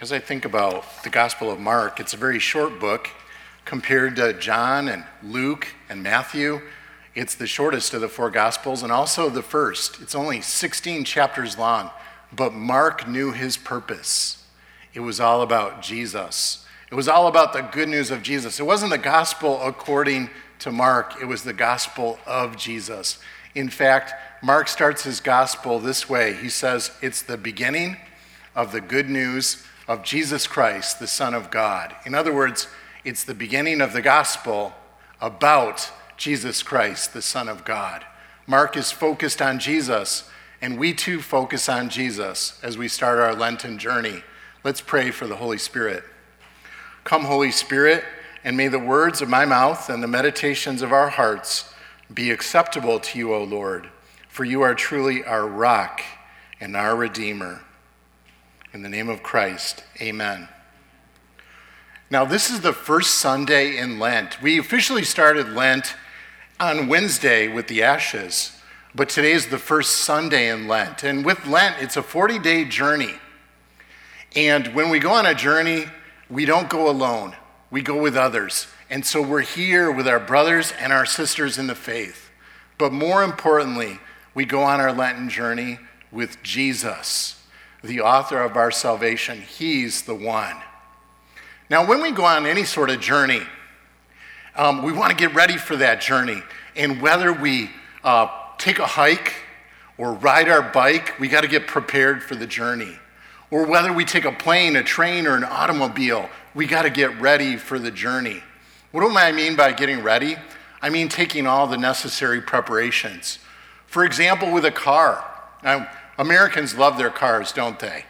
As I think about the Gospel of Mark, it's a very short book compared to John and Luke and Matthew. It's the shortest of the four Gospels and also the first. It's only 16 chapters long, but Mark knew his purpose. It was all about Jesus. It was all about the good news of Jesus. It wasn't the gospel according to Mark. It was the gospel of Jesus. In fact, Mark starts his gospel this way. He says, it's the beginning of the good news of Jesus Christ, the Son of God. In other words, it's the beginning of the gospel about Jesus Christ, the Son of God. Mark is focused on Jesus, and we too focus on Jesus as we start our Lenten journey. Let's pray for the Holy Spirit. Come, Holy Spirit, and may the words of my mouth and the meditations of our hearts be acceptable to you, O Lord, for you are truly our rock and our Redeemer. In the name of Christ, amen. Now, this is the first Sunday in Lent. We officially started Lent on Wednesday with the ashes, but today is the first Sunday in Lent. And with Lent, it's a 40-day journey. And when we go on a journey, we don't go alone. We go with others. And so we're here with our brothers and our sisters in the faith. But more importantly, we go on our Lenten journey with Jesus, the author of our salvation. He's the one. Now, when we go on any sort of journey, we want to get ready for that journey. And whether we take a hike or ride our bike, we got to get prepared for the journey. Or whether we take a plane, a train, or an automobile, we got to get ready for the journey. What do I mean by getting ready? I mean taking all the necessary preparations. For example, with a car. Now, Americans love their cars, don't they?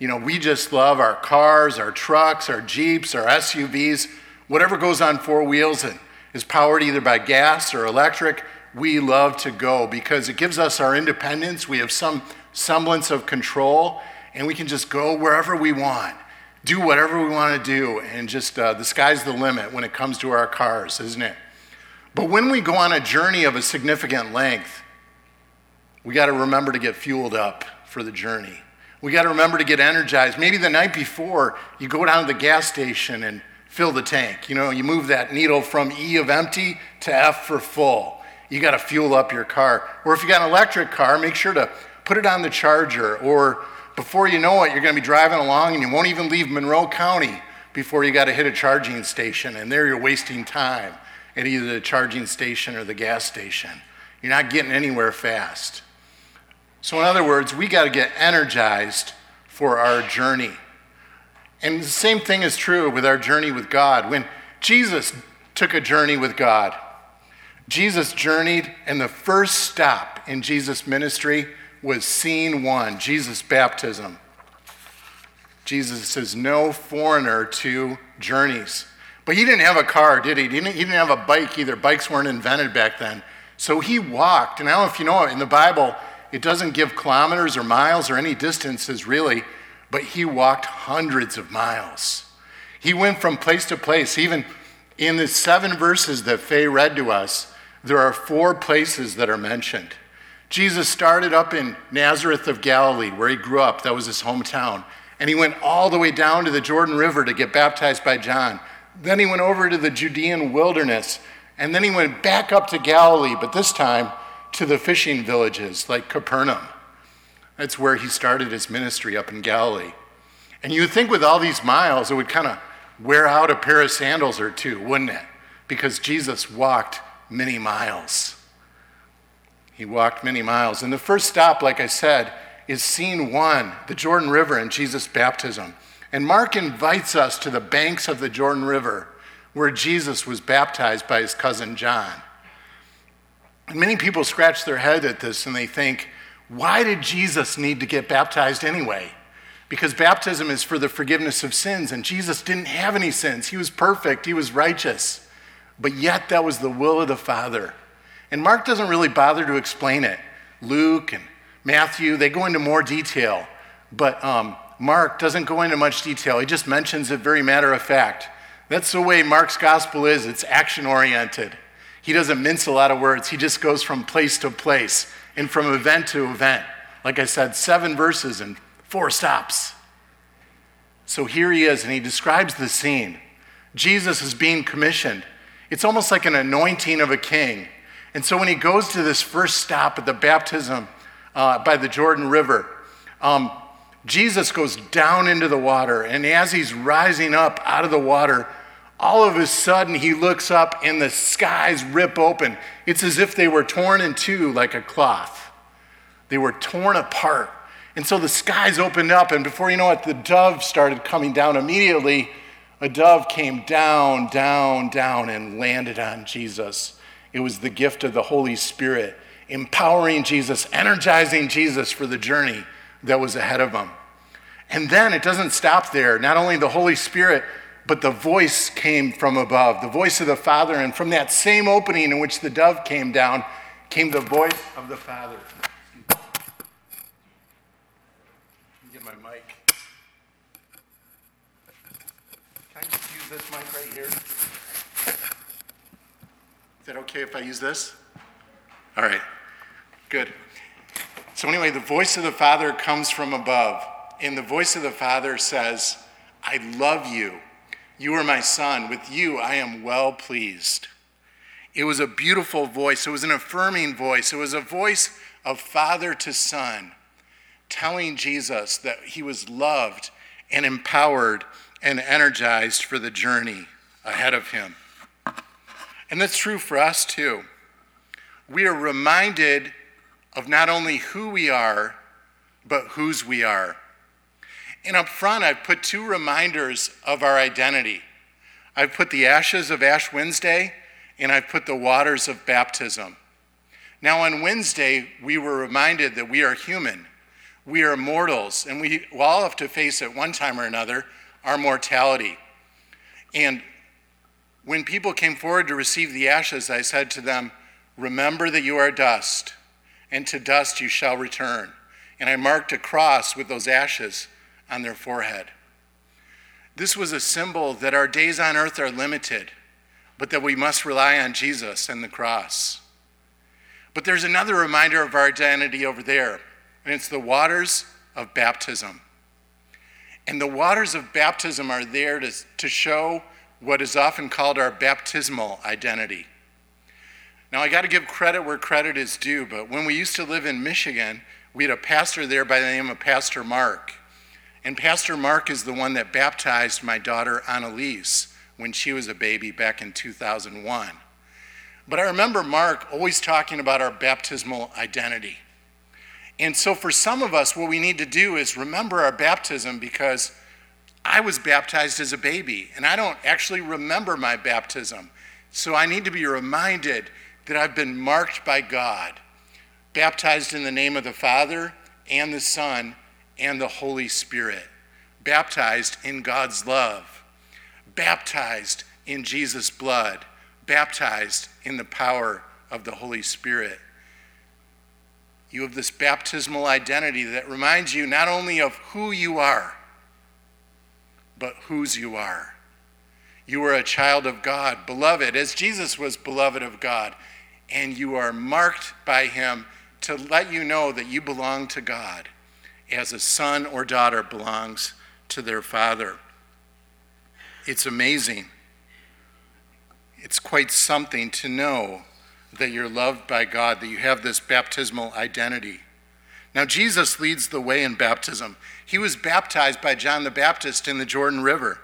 You know, we just love our cars, our trucks, our Jeeps, our SUVs, whatever goes on four wheels and is powered either by gas or electric. We love to go because it gives us our independence. We have some semblance of control, and we can just go wherever we want, do whatever we want to do, and just the sky's the limit when it comes to our cars, isn't it? But when we go on a journey of a significant length, we got to remember to get fueled up for the journey. We got to remember to get energized. Maybe the night before, you go down to the gas station and fill the tank. You know, you move that needle from E of empty to F for full. You got to fuel up your car. Or if you got an electric car, make sure to put it on the charger. Or before you know it, you're going to be driving along and you won't even leave Monroe County before you got to hit a charging station. And there you're wasting time at either the charging station or the gas station. You're not getting anywhere fast. So in other words, we got to get energized for our journey. And the same thing is true with our journey with God. When Jesus took a journey with God, Jesus journeyed, and the first stop in Jesus' ministry was scene one, Jesus' baptism. Jesus is no foreigner to journeys. But he didn't have a car, did he? He didn't have a bike either. Bikes weren't invented back then. So he walked. And I don't know if you know it, in the Bible, it doesn't give kilometers or miles or any distances really, but he walked hundreds of miles. He went from place to place. Even in the 7 verses that Faye read to us, there are 4 places that are mentioned. Jesus started up in Nazareth of Galilee, where he grew up. That was his hometown. And he went all the way down to the Jordan River to get baptized by John. Then he went over to the Judean wilderness. And then he went back up to Galilee, but this time to the fishing villages like Capernaum. That's where he started his ministry, up in Galilee. And you would think with all these miles, it would kind of wear out a pair of sandals or two, wouldn't it? Because Jesus walked many miles. He walked many miles. And the first stop, like I said, is scene one, the Jordan River and Jesus' baptism. And Mark invites us to the banks of the Jordan River where Jesus was baptized by his cousin John. And many people scratch their head at this and they think, why did Jesus need to get baptized anyway? Because baptism is for the forgiveness of sins, and Jesus didn't have any sins. He was perfect, he was righteous. But yet that was the will of the Father. And Mark doesn't really bother to explain it. Luke and Matthew, they go into more detail. But Mark doesn't go into much detail. He just mentions it very matter of fact. That's the way Mark's gospel is. It's action-oriented. He doesn't mince a lot of words. He just goes from place to place and from event to event. Like I said, 7 verses and 4 stops. So here he is, and he describes the scene. Jesus is being commissioned. It's almost like an anointing of a king. And so when he goes to this first stop at the baptism by the Jordan River, Jesus goes down into the water, and as he's rising up out of the water, all of a sudden he looks up and the skies rip open. It's as if they were torn in two like a cloth. They were torn apart. And so the skies opened up, and before you know it, the dove started coming down immediately. A dove came down, down, down, and landed on Jesus. It was the gift of the Holy Spirit, empowering Jesus, energizing Jesus for the journey that was ahead of him. And then it doesn't stop there. Not only the Holy Spirit, but the voice came from above, the voice of the Father. And from that same opening in which the dove came down, came the voice of the Father. Get my mic. Can I just use this mic right here? Is that okay if I use this? All right, good. So anyway, the voice of the Father comes from above. And the voice of the Father says, I love you. You are my son. With you, I am well pleased. It was a beautiful voice. It was an affirming voice. It was a voice of father to son, telling Jesus that he was loved and empowered and energized for the journey ahead of him. And that's true for us too. We are reminded of not only who we are, but whose we are. And up front, I've put two reminders of our identity. I've put the ashes of Ash Wednesday, and I've put the waters of baptism. Now on Wednesday, we were reminded that we are human. We are mortals, and we all have to face at one time or another our mortality. And when people came forward to receive the ashes, I said to them, remember that you are dust, and to dust you shall return. And I marked a cross with those ashes on their forehead. This was a symbol that our days on earth are limited, but that we must rely on Jesus and the cross. But there's another reminder of our identity over there, and it's the waters of baptism. And the waters of baptism are there to show what is often called our baptismal identity. Now, I got to give credit where credit is due, but when we used to live in Michigan, we had a pastor there by the name of Pastor Mark. And Pastor Mark is the one that baptized my daughter Annalise when she was a baby back in 2001. But I remember Mark always talking about our baptismal identity. And so for some of us, what we need to do is remember our baptism, because I was baptized as a baby, and I don't actually remember my baptism. So I need to be reminded that I've been marked by God, baptized in the name of the Father and the Son and the Holy Spirit, baptized in God's love, baptized in Jesus' blood, baptized in the power of the Holy Spirit. You have this baptismal identity that reminds you not only of who you are, but whose you are. You are a child of God, beloved, as Jesus was beloved of God, and you are marked by him to let you know that you belong to God, as a son or daughter belongs to their father. It's amazing. It's quite something to know that you're loved by God, that you have this baptismal identity. Now, Jesus leads the way in baptism. He was baptized by John the Baptist in the Jordan River.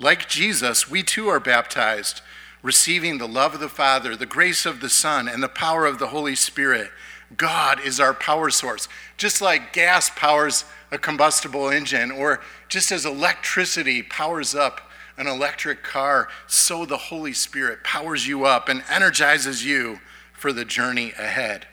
Like Jesus, we too are baptized, receiving the love of the Father, the grace of the Son, and the power of the Holy Spirit. God is our power source. Just like gas powers a combustible engine, or just as electricity powers up an electric car, so the Holy Spirit powers you up and energizes you for the journey ahead.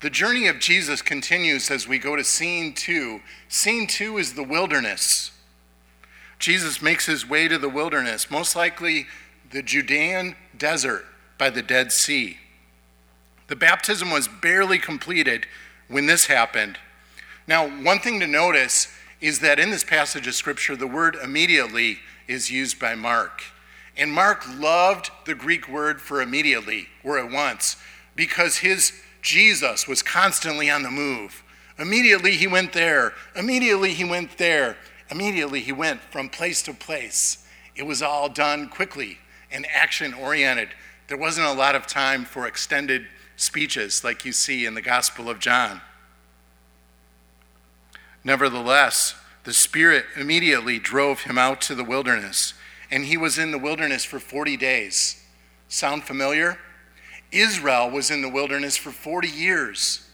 The journey of Jesus continues as we go to scene two. Scene two is the wilderness. Jesus makes his way to the wilderness, most likely the Judean desert by the Dead Sea. The baptism was barely completed when this happened. Now, one thing to notice is that in this passage of Scripture, the word immediately is used by Mark. And Mark loved the Greek word for immediately, or at once, because his Jesus was constantly on the move, Immediately he went there. Immediately he went there. Immediately he went from place to place. It was all done quickly and action-oriented. There wasn't a lot of time for extended speeches like you see in the Gospel of John. Nevertheless, the Spirit immediately drove him out to the wilderness, and he was in the wilderness for 40 days. Sound familiar? Israel was in the wilderness for 40 years,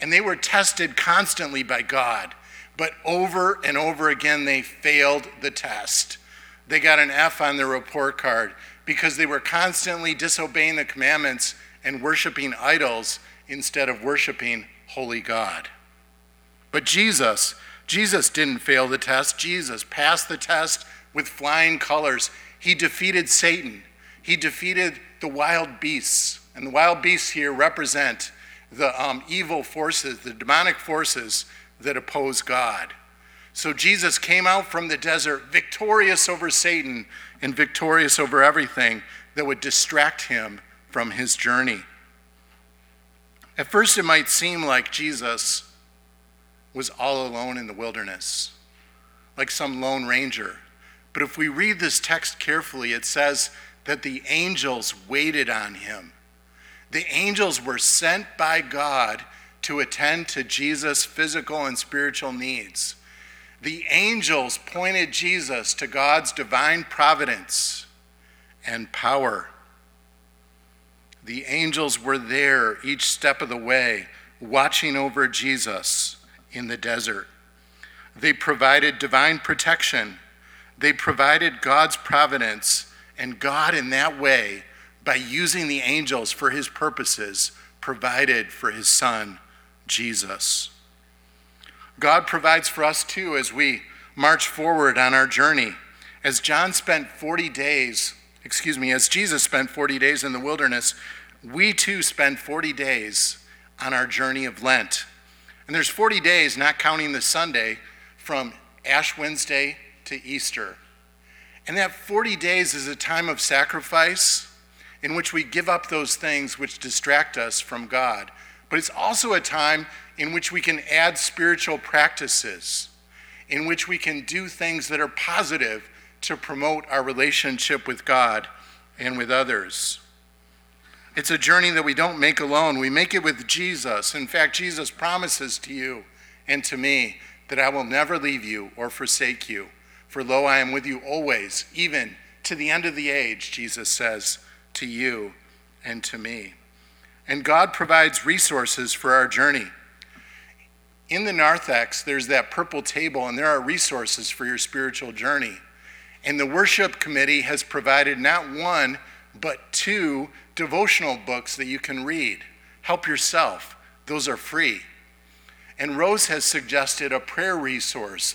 and they were tested constantly by God, but over and over again they failed the test. They got an F on their report card because they were constantly disobeying the commandments and worshiping idols instead of worshiping holy God. But Jesus didn't fail the test. Jesus passed the test with flying colors. He defeated Satan. He defeated the wild beasts. And the wild beasts here represent the evil forces, the demonic forces that oppose God. So Jesus came out from the desert victorious over Satan and victorious over everything that would distract him from his journey. At first, it might seem like Jesus was all alone in the wilderness, like some lone ranger. But if we read this text carefully, it says that the angels waited on him. The angels were sent by God to attend to Jesus' physical and spiritual needs. The angels pointed Jesus to God's divine providence and power. The angels were there each step of the way, watching over Jesus in the desert. They provided divine protection. They provided God's providence, and God in that way, by using the angels for his purposes, provided for his son, Jesus. God provides for us too as we march forward on our journey. As Jesus spent 40 days in the wilderness, we too spend 40 days on our journey of Lent. And there's 40 days, not counting the Sunday, from Ash Wednesday to Easter. And that 40 days is a time of sacrifice in which we give up those things which distract us from God. But it's also a time in which we can add spiritual practices, in which we can do things that are positive to promote our relationship with God and with others. It's a journey that we don't make alone. We make it with Jesus. In fact, Jesus promises to you and to me that I will never leave you or forsake you. For lo, I am with you always, even to the end of the age, Jesus says to you and to me. And God provides resources for our journey. In the narthex, there's that purple table, and there are resources for your spiritual journey. And the worship committee has provided not one, but two devotional books that you can read. Help yourself. Those are free. And Rose has suggested a prayer resource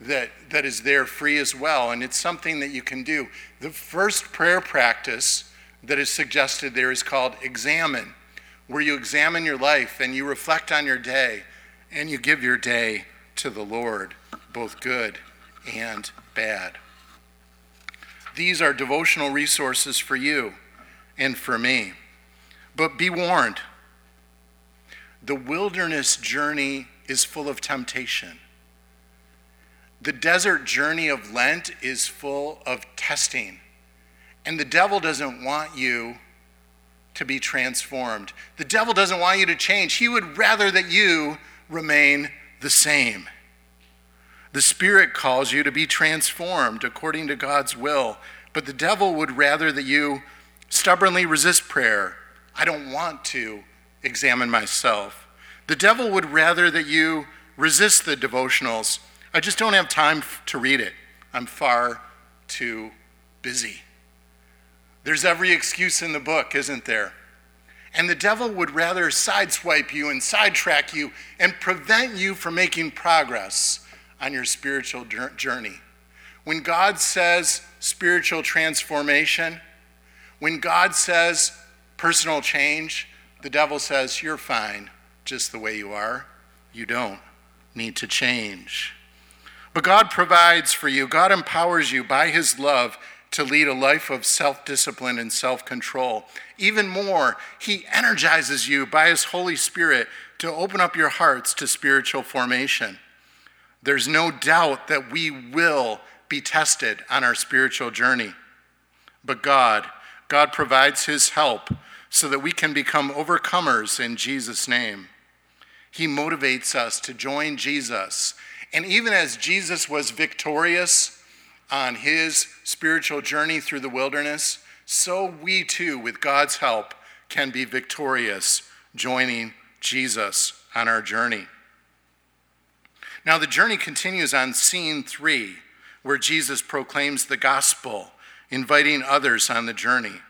that is there free as well, and it's something that you can do. The first prayer practice that is suggested there is called examine, where you examine your life and you reflect on your day and you give your day to the Lord, both good and bad. These are devotional resources for you and for me. But be warned, the wilderness journey is full of temptation. The desert journey of Lent is full of testing. And the devil doesn't want you to be transformed. The devil doesn't want you to change. He would rather that you remain the same. The Spirit calls you to be transformed according to God's will, but the devil would rather that you stubbornly resist prayer. I don't want to examine myself. The devil would rather that you resist the devotionals. I just don't have time to read it. I'm far too busy. There's every excuse in the book, isn't there? And the devil would rather sideswipe you and sidetrack you and prevent you from making progress on your spiritual journey. When God says spiritual transformation, when God says personal change, the devil says, you're fine just the way you are. You don't need to change. But God provides for you. God empowers you by his love to lead a life of self-discipline and self-control. Even more, he energizes you by his Holy Spirit to open up your hearts to spiritual formation. There's no doubt that we will be tested on our spiritual journey. But God provides his help so that we can become overcomers in Jesus' name. He motivates us to join Jesus. And even as Jesus was victorious on his spiritual journey through the wilderness, so we too, with God's help, can be victorious joining Jesus on our journey. Now the journey continues on scene 3, where Jesus proclaims the gospel, inviting others on the journey.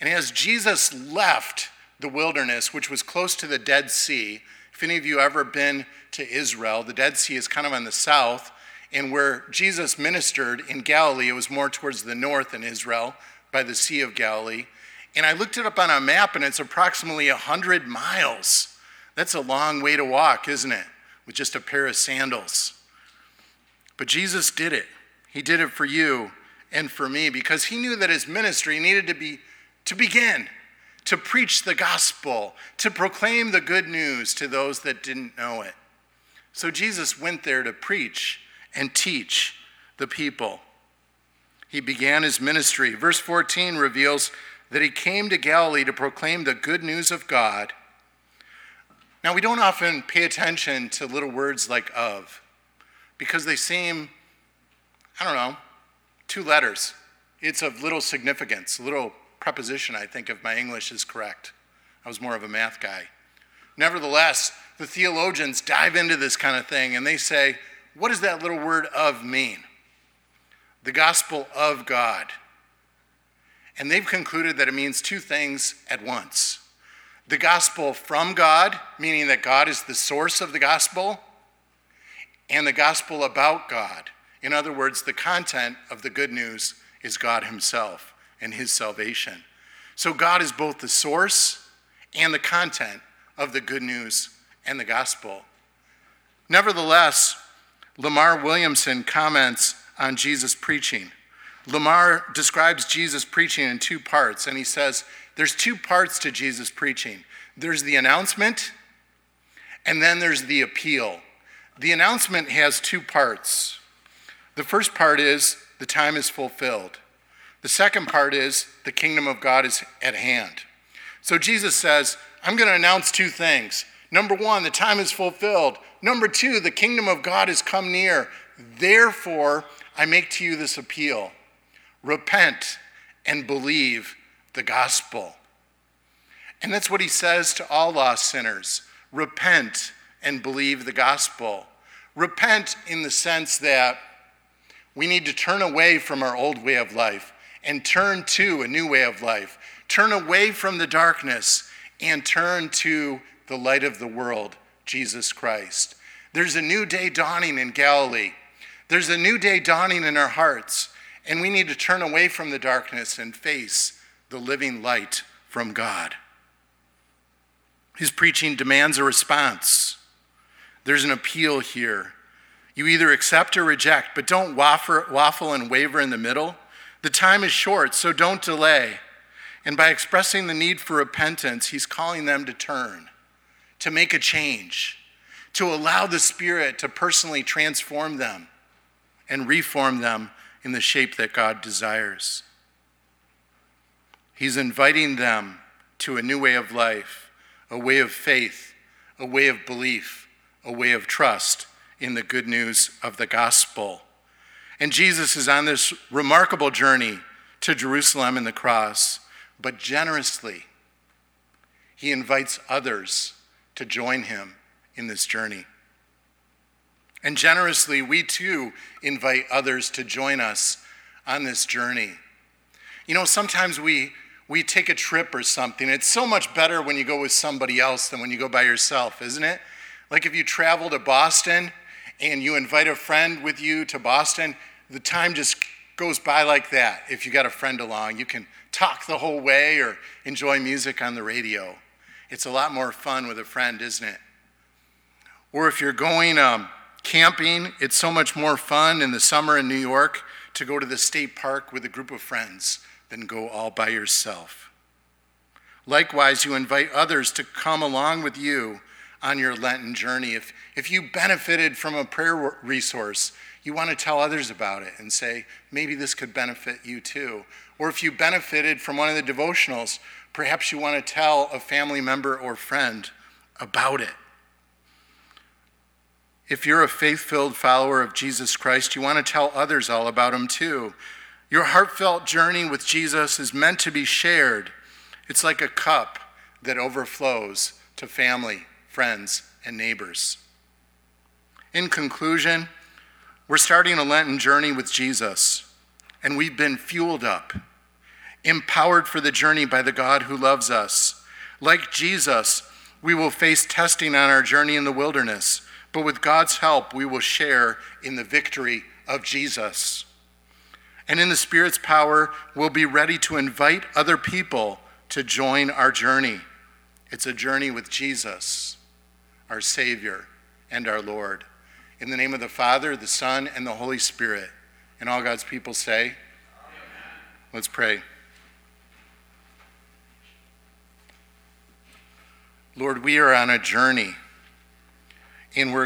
And as Jesus left the wilderness, which was close to the Dead Sea, if any of you ever been to Israel, the Dead Sea is kind of on the south, and where Jesus ministered in Galilee, it was more towards the north in Israel, by the Sea of Galilee. And I looked it up on a map, and it's approximately 100 miles. That's a long way to walk, isn't it? With just a pair of sandals. But Jesus did it. He did it for you and for me, because he knew that his ministry needed to begin, to preach the gospel, to proclaim the good news to those that didn't know it. So Jesus went there to preach and teach the people. He began his ministry. Verse 14 reveals that he came to Galilee to proclaim the good news of God. Now, we don't often pay attention to little words like "of," because they seem, I don't know, two letters. It's of little significance, a little preposition, I think, if my English is correct. I was more of a math guy. Nevertheless, the theologians dive into this kind of thing, and they say, what does that little word "of" mean? The gospel of God. And they've concluded that it means two things at once. The gospel from God, meaning that God is the source of the gospel, and the gospel about God. In other words, the content of the good news is God himself and his salvation. So God is both the source and the content of the good news and the gospel. Nevertheless, Lamar Williamson comments on Jesus' preaching. Lamar describes Jesus' preaching in two parts, and he says there's two parts to Jesus' preaching. There's the announcement, and then there's the appeal. The announcement has two parts. The first part is the time is fulfilled. The second part is the kingdom of God is at hand. So Jesus says, I'm going to announce two things. Number one, the time is fulfilled. Number two, the kingdom of God has come near. Therefore, I make to you this appeal. Repent and believe the gospel. And that's what he says to all lost sinners. Repent and believe the gospel. Repent in the sense that we need to turn away from our old way of life and turn to a new way of life. Turn away from the darkness and turn to the light of the world, Jesus Christ. There's a new day dawning in Galilee. There's a new day dawning in our hearts, and we need to turn away from the darkness and face the living light from God. His preaching demands a response. There's an appeal here. You either accept or reject, but don't waffle and waver in the middle. The time is short, so don't delay. And by expressing the need for repentance, he's calling them to turn, to make a change, to allow the Spirit to personally transform them and reform them in the shape that God desires. He's inviting them to a new way of life, a way of faith, a way of belief, a way of trust in the good news of the gospel. And Jesus is on this remarkable journey to Jerusalem and the cross, but generously, he invites others to join him in this journey. And generously, we too invite others to join us on this journey. You know, sometimes we take a trip or something. It's so much better when you go with somebody else than when you go by yourself, isn't it? Like if you travel to Boston and you invite a friend with you to Boston, the time just goes by like that. If you got a friend along, you can talk the whole way or enjoy music on the radio. It's a lot more fun with a friend, isn't it? Or if you're going camping, it's so much more fun in the summer in New York to go to the state park with a group of friends than go all by yourself. Likewise, you invite others to come along with you on your Lenten journey. If you benefited from a prayer resource, you want to tell others about it and say, maybe this could benefit you too. Or if you benefited from one of the devotionals, perhaps you want to tell a family member or friend about it. If you're a faith-filled follower of Jesus Christ, you want to tell others all about him too. Your heartfelt journey with Jesus is meant to be shared. It's like a cup that overflows to family, friends, and neighbors. In conclusion, we're starting a Lenten journey with Jesus, and we've been fueled up, empowered for the journey by the God who loves us. Like Jesus, we will face testing on our journey in the wilderness, but with God's help, we will share in the victory of Jesus. And in the Spirit's power, we'll be ready to invite other people to join our journey. It's a journey with Jesus, our Savior and our Lord. In the name of the Father, the Son, and the Holy Spirit, and all God's people say, Amen. Let's pray. Lord, we are on a journey, and we're